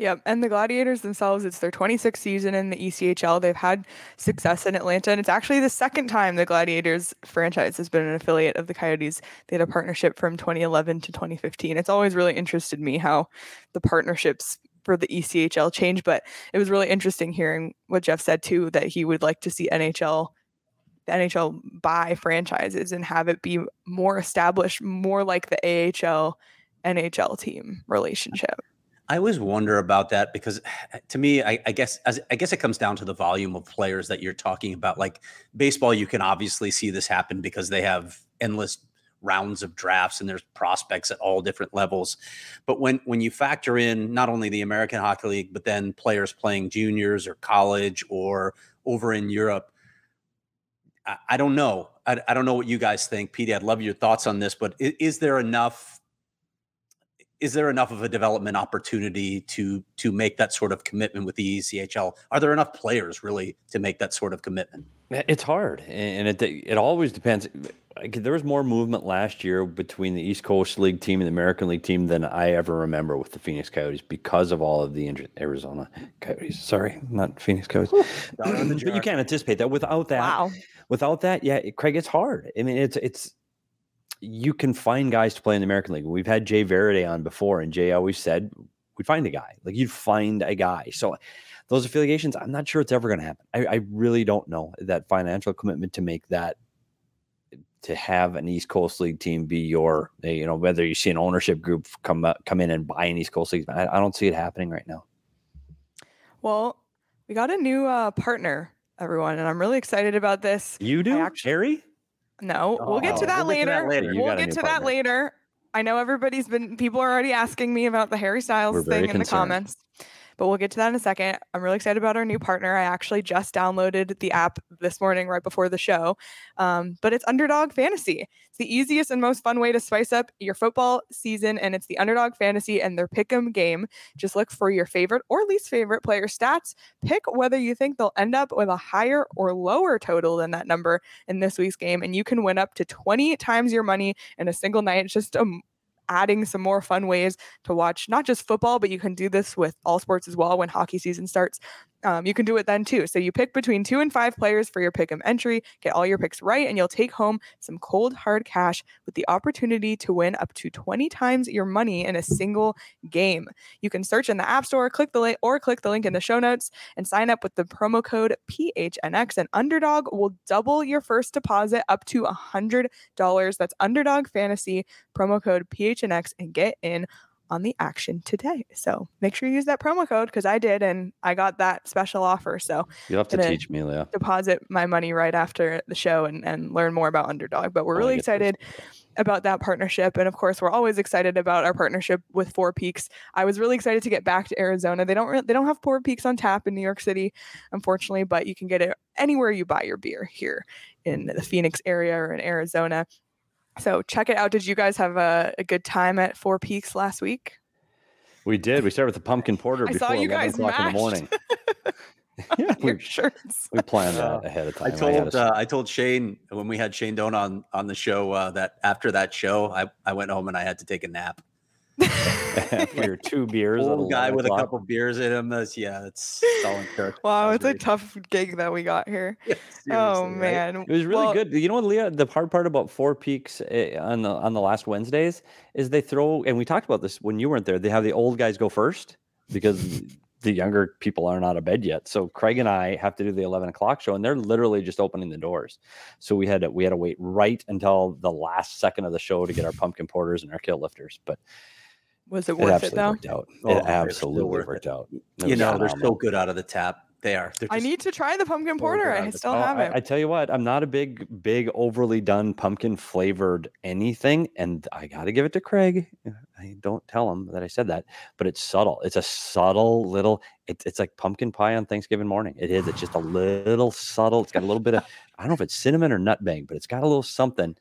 Yeah, and the Gladiators themselves, it's their 26th season in the ECHL. They've had success in Atlanta, and it's actually the second time the Gladiators franchise has been an affiliate of the Coyotes. They had a partnership from 2011 to 2015. It's always really interested me how the partnerships for the ECHL change, but it was really interesting hearing what Jeff said, too, that he would like to see the NHL buy franchises and have it be more established, more like the AHL-NHL team relationship. I always wonder about that because, to me, I guess it comes down to the volume of players that you're talking about. Like baseball, you can obviously see this happen because they have endless rounds of drafts and there's prospects at all different levels. But when you factor in not only the American Hockey League, but then players playing juniors or college or over in Europe, I don't know. I don't know what you guys think. Petey, I'd love your thoughts on this, but is there enough of a development opportunity to make that sort of commitment with the ECHL? Are there enough players really to make that sort of commitment? It's hard, and it always depends. There was more movement last year between the East Coast League team and the American League team than I ever remember with the Phoenix Coyotes because of all of the Arizona Coyotes. Sorry, not Phoenix Coyotes. But you can't anticipate that without that. Wow. Without that, yeah, Craig, it's hard. I mean, it's you can find guys to play in the American League. We've had Jay Verde on before, and Jay always said, we'd find a guy. Like, you'd find a guy. So those affiliations, I'm not sure it's ever going to happen. I really don't know that financial commitment to make that, to have an East Coast League team be your, you know, whether you see an ownership group come in and buy an East Coast League. I don't see it happening right now. Well, we got a new partner, everyone, and I'm really excited about this. You do? Cherry? No, we'll get to that later. We'll get to that later. I know people are already asking me about the Harry Styles thing in the comments, but we'll get to that in a second. I'm really excited about our new partner. I actually just downloaded the app this morning right before the show, but it's Underdog Fantasy. It's the easiest and most fun way to spice up your football season, and it's the Underdog Fantasy and their Pick'em game. Just look for your favorite or least favorite player stats. Pick whether you think they'll end up with a higher or lower total than that number in this week's game, and you can win up to 20 times your money in a single night. It's just adding some more fun ways to watch not just football, but you can do this with all sports as well. When hockey season starts, you can do it then too. So you pick between 2 and 5 players for your pick'em entry, get all your picks right, and you'll take home some cold hard cash with the opportunity to win up to 20 times your money in a single game. You can search in the app store, click the link in the show notes, and sign up with the promo code PHNX, and Underdog will double your first deposit up to $100. That's Underdog Fantasy, promo code PHNX, and get in on the action today. So make sure you use that promo code, because I did, and I got that special offer. So you'll have to teach me, Leah. Deposit my money right after the show and learn more about Underdog. But we're really excited about that partnership. And of course, we're always excited about our partnership with Four Peaks. I was really excited to get back to Arizona. They don't have Four Peaks on tap in New York City, unfortunately, but you can get it anywhere you buy your beer here in the Phoenix area or in Arizona. So check it out. Did you guys have a good time at Four Peaks last week? We did. We started with the pumpkin porter before 11 o'clock in the morning. Yeah, your shirts. We planned that ahead of time. I told Shane when we had Shane Doan on the show that after that show, I went home and I had to take a nap. After 2 beers, old guy with a couple beers in him. That's solid character. Wow, it's a tough gig that we got here. Yeah, oh man, right? It was really good. You know what, Leah? The hard part about Four Peaks on the last Wednesdays is they throw, and we talked about this when you weren't there. They have the old guys go first because the younger people aren't out of bed yet. So Craig and I have to do the 11 o'clock show, and they're literally just opening the doors. So we had to wait right until the last second of the show to get our pumpkin porters and our kill lifters, but. Was it worth it though? It absolutely worked out. You know, they're so good out of the tap. They are. I need to try the pumpkin porter. I still haven't. I tell you what, I'm not a big overly done pumpkin flavored anything. And I got to give it to Craig. I don't tell him that I said that, but it's subtle. It's a subtle little, it's like pumpkin pie on Thanksgiving morning. It is. It's just a little subtle. It's got a little bit of, I don't know if it's cinnamon or nutmeg, but it's got a little something.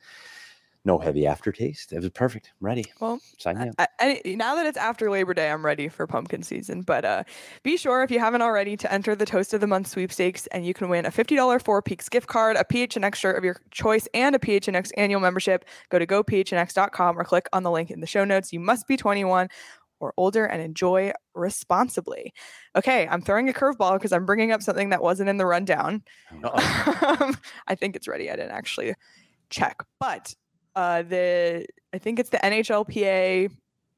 No heavy aftertaste. It was perfect. I'm ready. Well, sign me up. Now that it's after Labor Day, I'm ready for pumpkin season. But be sure, if you haven't already, to enter the Toast of the Month sweepstakes, and you can win a $50 Four Peaks gift card, a PHNX shirt of your choice, and a PHNX annual membership. Go to gophnx.com or click on the link in the show notes. You must be 21 or older and enjoy responsibly. Okay, I'm throwing a curveball because I'm bringing up something that wasn't in the rundown. I think it's ready. I didn't actually check, but... I think it's the NHLPA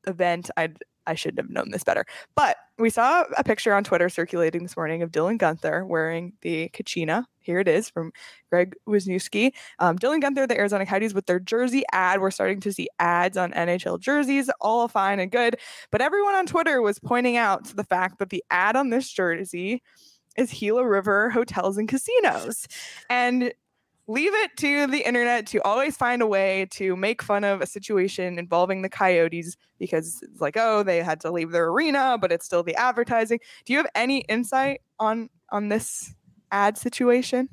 event. I should have known this better, but we saw a picture on Twitter circulating this morning of Dylan Guenther wearing the Kachina. Here it is from Greg Wisniewski. Dylan Guenther, the Arizona Coyotes, with their jersey ad. We're starting to see ads on NHL jerseys, all fine and good. But everyone on Twitter was pointing out the fact that the ad on this jersey is Gila River Hotels and Casinos. And leave it to the internet to always find a way to make fun of a situation involving the Coyotes, because it's like, oh, they had to leave their arena, but it's still the advertising. Do you have any insight on this ad situation?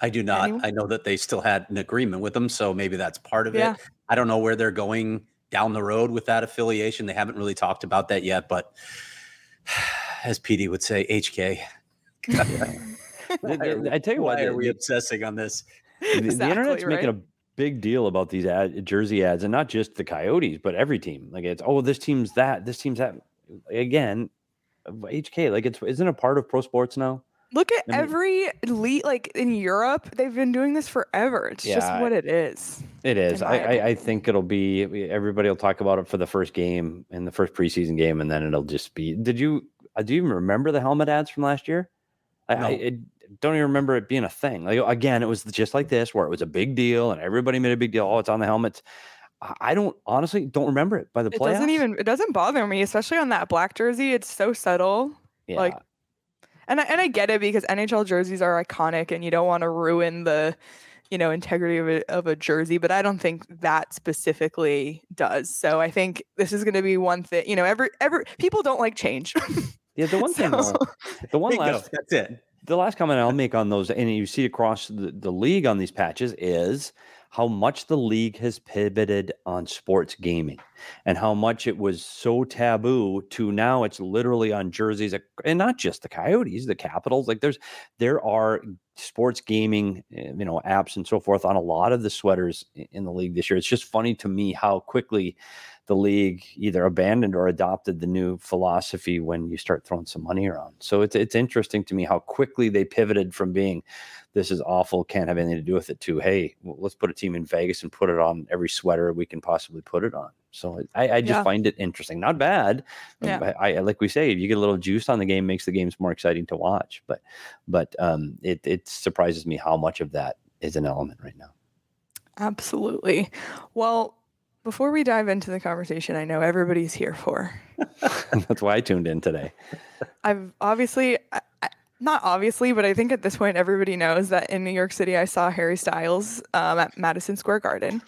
I do not. Anyone? I know that they still had an agreement with them, so maybe that's part of it. I don't know where they're going down the road with that affiliation. They haven't really talked about that yet, but as PD would say, HK. I tell you what, why are we obsessing on this? Exactly, the internet's making a big deal about these jersey ads, and not just the Coyotes, but every team. Like it's, oh, this team's that, this team's that. Again, HK, like it's, isn't a part of pro sports now. Look at every elite, like in Europe, they've been doing this forever. It's just what it is. It is. I think it'll be, everybody will talk about it for the first game and the first preseason game, and then it'll just be. Do you even remember the helmet ads from last year? No. I don't even remember it being a thing. Like, again, it was just like this, where it was a big deal and everybody made a big deal. Oh, it's on the helmets. I honestly don't remember it by the playoffs. It doesn't bother me, especially on that black jersey. It's so subtle. Yeah. Like, and I get it, because NHL jerseys are iconic and you don't want to ruin the, integrity of a jersey, but I don't think that specifically does. So I think this is going to be one thing, every people don't like change. Yeah, the one thing, that's it. The last comment I'll make on those, and you see across the league on these patches, is how much the league has pivoted on sports gaming, and how much it was so taboo to now it's literally on jerseys, and not just the Coyotes, the Capitals. Like there are sports gaming, apps and so forth on a lot of the sweaters in the league this year. It's just funny to me how quickly the league either abandoned or adopted the new philosophy when you start throwing some money around. So it's interesting to me how quickly they pivoted from being, this is awful, can't have anything to do with it, to, hey, well, let's put a team in Vegas and put it on every sweater we can possibly put it on. So I just find it interesting. Not bad. Yeah. I like we say, if you get a little juice on the game, makes the games more exciting to watch. But it surprises me how much of that is an element right now. Absolutely. Well, before we dive into the conversation I know everybody's here for. That's why I tuned in today. I've but I think at this point everybody knows that in New York City I saw Harry Styles at Madison Square Garden.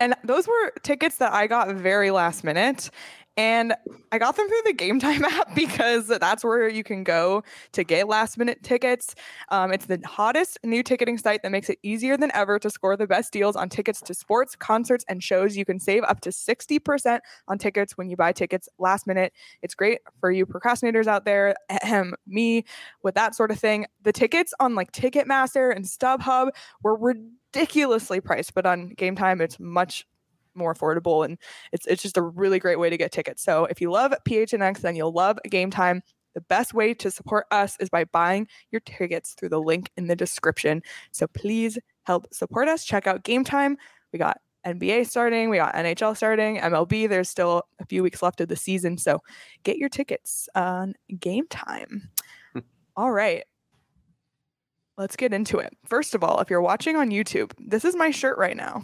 And those were tickets that I got very last minute. And I got them through the Game Time app, because that's where you can go to get last-minute tickets. It's the hottest new ticketing site that makes it easier than ever to score the best deals on tickets to sports, concerts, and shows. You can save up to 60% on tickets when you buy tickets last minute. It's great for you procrastinators out there, me, with that sort of thing. The tickets on Ticketmaster and StubHub were ridiculously priced, but on Game Time, it's much more affordable, and it's just a really great way to get tickets. So if you love PHNX, then you'll love Game Time. The best way to support us is by buying your tickets through the link in the description. So please help support us. Check out Game Time. We got NBA starting, we got NHL starting, MLB. There's still a few weeks left of the season, so get your tickets on Game Time. All right. Let's get into it. First of all, if you're watching on YouTube, this is my shirt right now.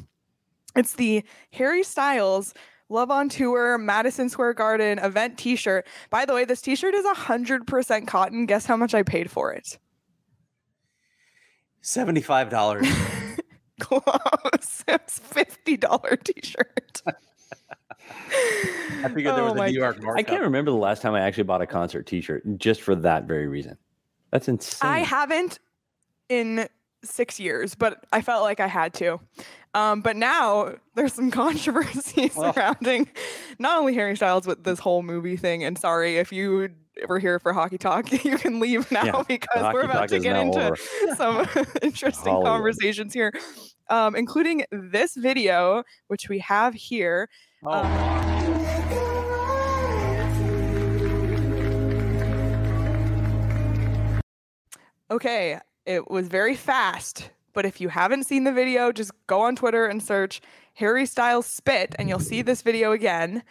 It's the Harry Styles Love on Tour Madison Square Garden event t-shirt. By the way, this t-shirt is 100% cotton. Guess how much I paid for it? $75. Close. It's $50 t-shirt. I figured there was a New York markup. I can't remember the last time I actually bought a concert t-shirt just for that very reason. That's insane. I haven't in 6 years, but I felt like I had to. But now there's some controversy surrounding not only Harry Styles, but this whole movie thing. And sorry, if you were here for Hockey Talk, you can leave now because we're about to get into some interesting conversations here, including this video, which we have here. Okay, it was very fast, but if you haven't seen the video, just go on Twitter and search Harry Styles spit, and you'll see this video again.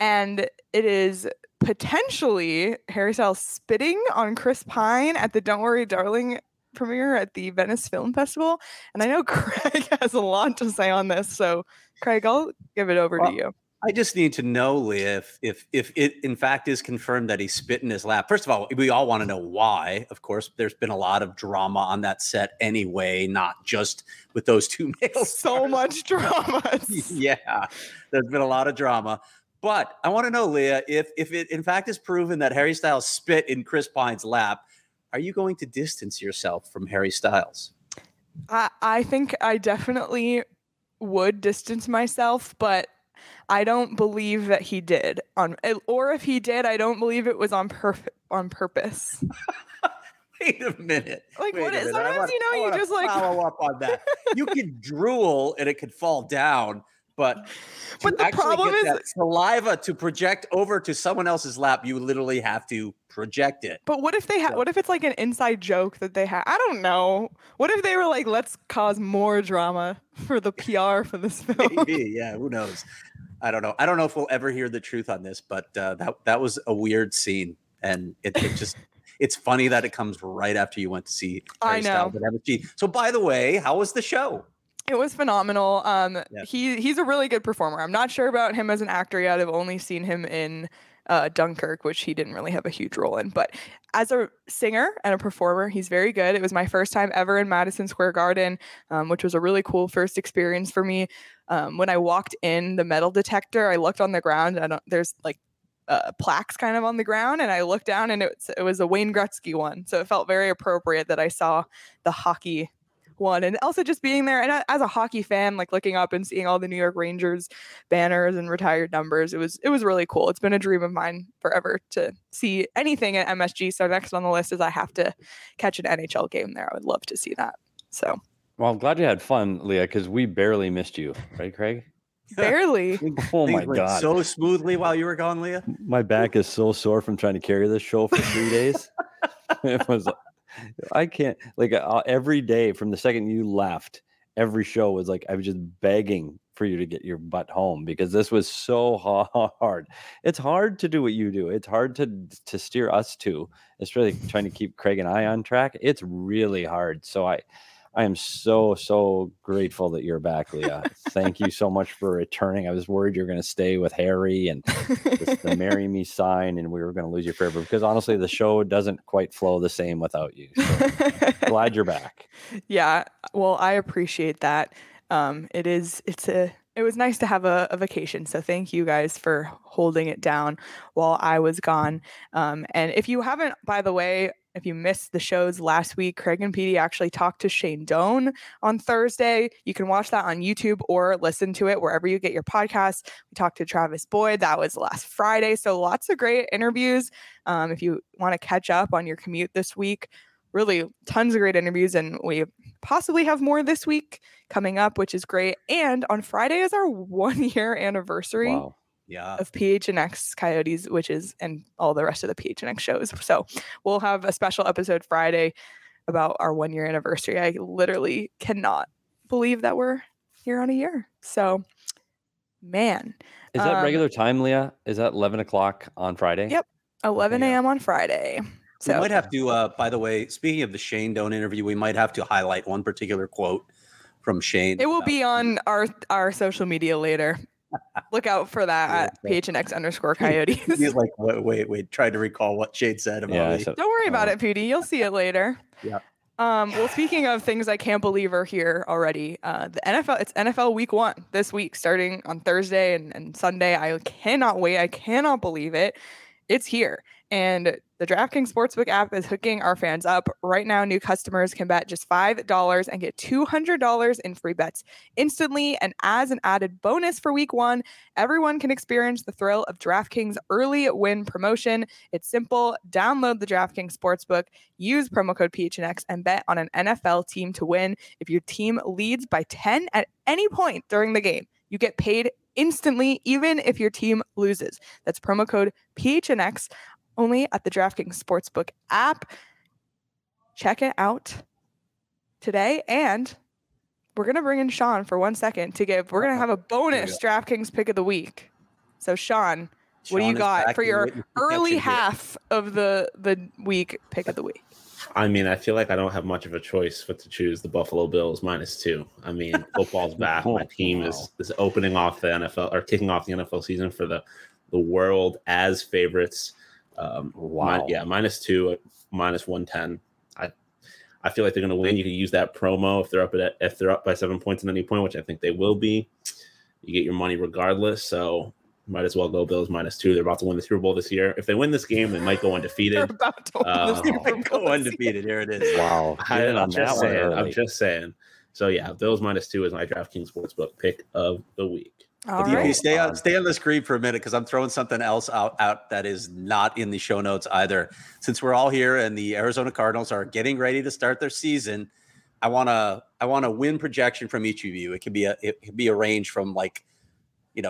And it is potentially Harry Styles spitting on Chris Pine at the Don't Worry Darling premiere at the Venice Film Festival. And I know Craig has a lot to say on this, so Craig, I'll give it over to you. I just need to know, Leah, if it in fact is confirmed that he spit in his lap. First of all, we all want to know why. Of course, there's been a lot of drama on that set anyway, not just with those two males. So much drama. Yeah, there's been a lot of drama. But I want to know, Leah, if it in fact is proven that Harry Styles spit in Chris Pine's lap, are you going to distance yourself from Harry Styles? I think I definitely would distance myself, but I don't believe that he did, or if he did, I don't believe it was on purpose. Wait a minute. Like, what is sometimes you just like follow up on that. You can drool and it could fall down, but the problem is that saliva to project over to someone else's lap. You literally have to project it. But what if they what if it's like an inside joke that they have? I don't know. What if they were like, let's cause more drama for the PR for this film? Maybe, yeah. Who knows? I don't know. I don't know if we'll ever hear the truth on this, but that was a weird scene, and it just. It's funny that it comes right after you went to see Harry Styles at MSG. So, by the way, how was the show? It was phenomenal. He's a really good performer. I'm not sure about him as an actor yet. I've only seen him in Dunkirk, which he didn't really have a huge role in. But as a singer and a performer, he's very good. It was my first time ever in Madison Square Garden, which was a really cool first experience for me. When I walked in the metal detector, I looked on the ground. There's like plaques kind of on the ground, and I looked down, and it was a Wayne Gretzky one. So it felt very appropriate that I saw the hockey one, and also just being there and as a hockey fan, like looking up and seeing all the New York Rangers banners and retired numbers, it was really cool. It's been a dream of mine forever to see anything at MSG. So next on the list is I have to catch an NHL game there. I would love to see that. So, well, I'm glad you had fun, Leah, because we barely missed you, right, Craig? Barely. Oh my God! So smoothly while you were gone, Leah. My back is so sore from trying to carry this show for 3 days. It was. I can't, like, every day from the second you left, every show was like, I was just begging for you to get your butt home because this was so hard. It's hard to do what you do. It's hard to steer us to, especially trying to keep Craig and I on track. It's really hard. So I am so, so grateful that you're back, Leah. Thank you so much for returning. I was worried you were going to stay with Harry and just the marry me sign, and we were going to lose you forever because honestly, the show doesn't quite flow the same without you. So glad you're back. Yeah. Well, I appreciate that. It was nice to have a vacation. So thank you guys for holding it down while I was gone. And if you haven't, by the way, if you missed the shows last week, Craig and Petey actually talked to Shane Doan on Thursday. You can watch that on YouTube or listen to it wherever you get your podcasts. We talked to Travis Boyd. That was last Friday. So lots of great interviews. If you want to catch up on your commute this week, really tons of great interviews. And we possibly have more this week coming up, which is great. And on Friday is our 1 year anniversary. Wow. Yeah. Of PHNX Coyotes, and all the rest of the PHNX shows. So we'll have a special episode Friday about our 1 year anniversary. I literally cannot believe that we're here on a year. So, man. Is that regular time, Leah? Is that 11 o'clock on Friday? Yep. 11 a.m. on Friday. So we might have to, by the way, speaking of the Shane Doan interview, we might have to highlight one particular quote from Shane. It will be on our social media later. Look out for that at PHNX_Coyotes. He's like, wait, trying to recall what Shade said about me. Don't worry about it, Petey. You'll see it later. Yeah. Well, speaking of things I can't believe are here already, the NFL, it's NFL week one this week, starting on Thursday and Sunday. I cannot wait. I cannot believe it. it's here. And the DraftKings Sportsbook app is hooking our fans up. Right now, new customers can bet just $5 and get $200 in free bets instantly. And as an added bonus for week one, everyone can experience the thrill of DraftKings early win promotion. It's simple. Download the DraftKings Sportsbook, use promo code PHNX, and bet on an NFL team to win. If your team leads by 10 at any point during the game, you get paid instantly, even if your team loses. That's promo code PHNX. Only at the DraftKings Sportsbook app. Check it out today. And we're going to bring in Sean for 1 second to give. We're going to have a bonus DraftKings pick of the week. So, Sean what do you got for your early half of the week pick of the week? I mean, I feel like I don't have much of a choice but to choose the Buffalo Bills -2. I mean, football's back. My team is opening off the NFL or kicking off the NFL season for the world as favorites. -2, -110. I feel like they're going to win. You can use that promo if they're up by 7 points at any point, which I think they will be. You get your money regardless, so might as well go Bills -2. They're about to win the Super Bowl this year. If they win this game, they might go undefeated. They're about to win undefeated. Here it is. Wow. I'm just saying. So yeah, Bills -2 is my DraftKings Sportsbook pick of the week. All right. Stay on the screen for a minute because I'm throwing something else out that is not in the show notes either. Since we're all here and the Arizona Cardinals are getting ready to start their season, I want a win projection from each of you. It could be a range from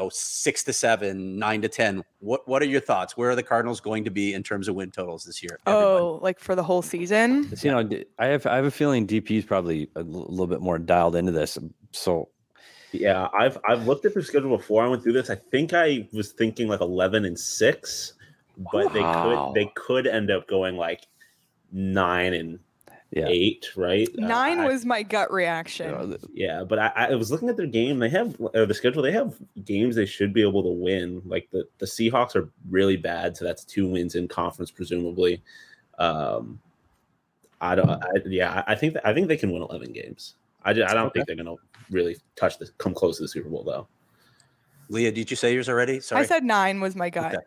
6 to 7, 9 to 10. What are your thoughts? Where are the Cardinals going to be in terms of win totals this year? Everyone? Oh, for the whole season? You know, I have a feeling DP is probably a little bit more dialed into this. So. Yeah, I've looked at their schedule before I went through this. I think I was thinking 11-6, but wow. they could end up going 9-8, right? 9 was my gut reaction. Yeah, but I was looking at their game. They have the schedule. They have games they should be able to win. The Seahawks are really bad, so that's 2 wins in conference presumably. I think they can win 11 games. I don't think they're going to really come close to the Super Bowl, though. Leah, did you say yours already? Sorry. I said 9 was my gut. Okay.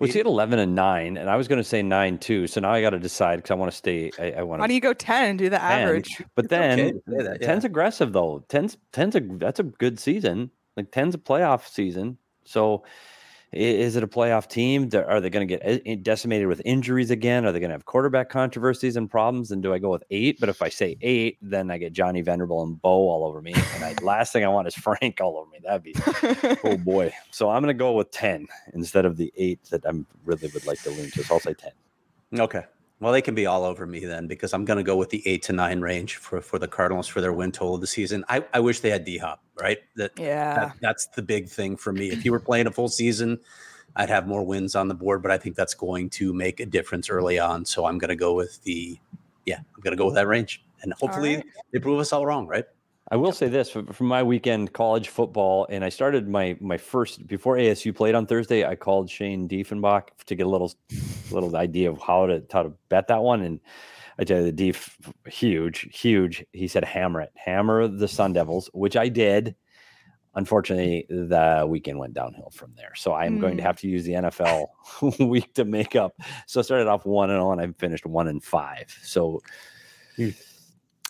Well, she had 11 and 9, and I was going to say 9 too. So now I got to decide because I want to stay. Why don't you go 10 and do the average? But then 10's aggressive, though. 10's that's a good season. 10's a playoff season. So is it a playoff team? Are they going to get decimated with injuries again? Are they going to have quarterback controversies and problems? And do I go with 8? But if I say 8, then I get Johnny Venerable and Bo all over me. And last thing I want is Frank all over me. That'd be, oh boy. So I'm going to go with 10 instead of the 8 that I really would like to lean to. So I'll say 10. Okay. Well, they can be all over me then because I'm going to go with the 8 to 9 range for the Cardinals for their win total of the season. I wish they had D-Hop, right? That's the big thing for me. If he were playing a full season, I'd have more wins on the board, but I think that's going to make a difference early on. So I'm going to go with that range, and hopefully they prove us all wrong, right? I will say this from my weekend college football, and I started my first before ASU played on Thursday. I called Shane Diefenbach to get a little idea of how to bet that one, and I tell you, the Dief, huge. He said hammer the Sun Devils, which I did. Unfortunately, the weekend went downhill from there, so I'm going to have to use the NFL week to make up. So I started off 1-0, and I finished 1-5. So.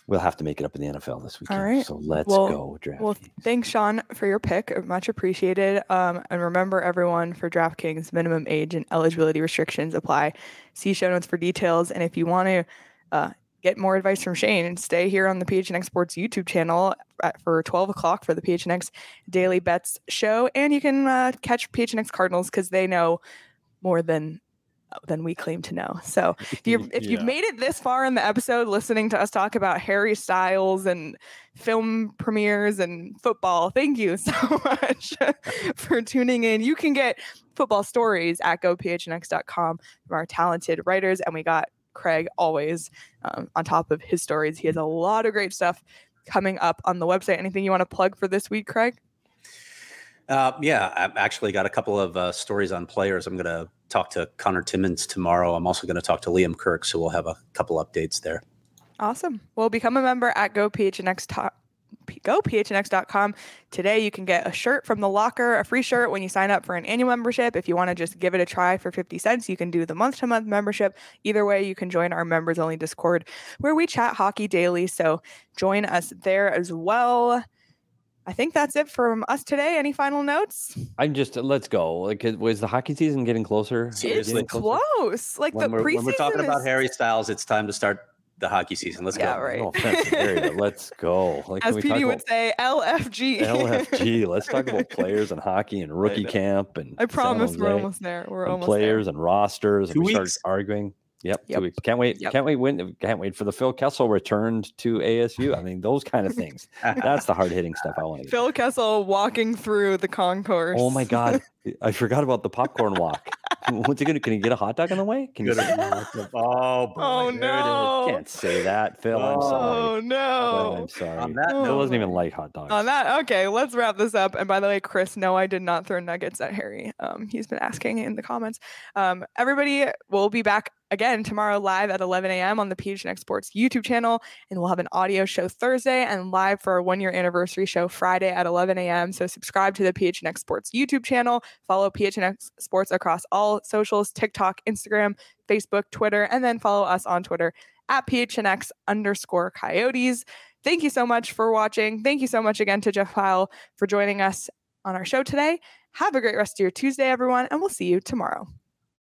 We'll have to make it up in the NFL this weekend. All right. So let's go DraftKings. Well, thanks, Sean, for your pick. Much appreciated. And remember, everyone, for DraftKings, minimum age and eligibility restrictions apply. See show notes for details. And if you want to get more advice from Shane, stay here on the PHNX Sports YouTube channel for 12 o'clock for the PHNX Daily Bets show. And you can catch PHNX Cardinals because they know more than we claim to know. So if you've made it this far in the episode listening to us talk about Harry Styles and film premieres and football, thank you so much for tuning in. You can get football stories at gophnx.com from our talented writers, and we got Craig always on top of his stories. He has a lot of great stuff coming up on the website. Anything you want to plug for this week, Craig? I've actually got a couple of stories on players. I'm going to talk to Connor Timmins tomorrow. I'm also going to talk to Liam Kirk, so we'll have a couple updates there. Awesome. Well, become a member at GoPHNX. go phnx.com today. You can get a shirt from the locker, a free shirt when you sign up for an annual membership. If you want to just give it a try for 50 cents, you can do the month-to-month membership. Either way, you can join our members-only Discord where we chat hockey daily. So join us there as well. I think that's it from us today. Any final notes? I'm just, let's go. Like, was the hockey season getting closer? It's close. Like when the preseason. When we're talking about Harry Styles, it's time to start the hockey season. Let's go. Right. No offense, Harry, let's go. Like, as PD would say, LFG. LFG. Let's talk about players and hockey and rookie camp. And I promise we're almost there. We're almost players there. And rosters. And we start arguing. Yep. 2 weeks. Can't wait. Yep. Can't wait for the Phil Kessel return to ASU. I mean, those kind of things. That's the hard hitting stuff I want to do. Phil Kessel walking through the concourse. Oh my God. I forgot about the popcorn walk. What's he gonna? Can he get a hot dog on the way? Can you? Oh boy, no! Can't say that, Phil. I'm sorry. Oh no! Phil, I'm sorry. On that, it wasn't even light hot dogs. On that, okay. Let's wrap this up. And by the way, Chris, no, I did not throw nuggets at Harry. He's been asking in the comments. Everybody, we'll be back again tomorrow live at 11 a.m. on the PHNX Sports YouTube channel, and we'll have an audio show Thursday and live for our 1-year anniversary show Friday at 11 a.m. So subscribe to the PHNX Sports YouTube channel. Follow PHNX Sports across all socials, TikTok, Instagram, Facebook, Twitter, and then follow us on Twitter at @PHNX_Coyotes. Thank you so much for watching. Thank you so much again to Jeff Pyle for joining us on our show today. Have a great rest of your Tuesday, everyone, and we'll see you tomorrow.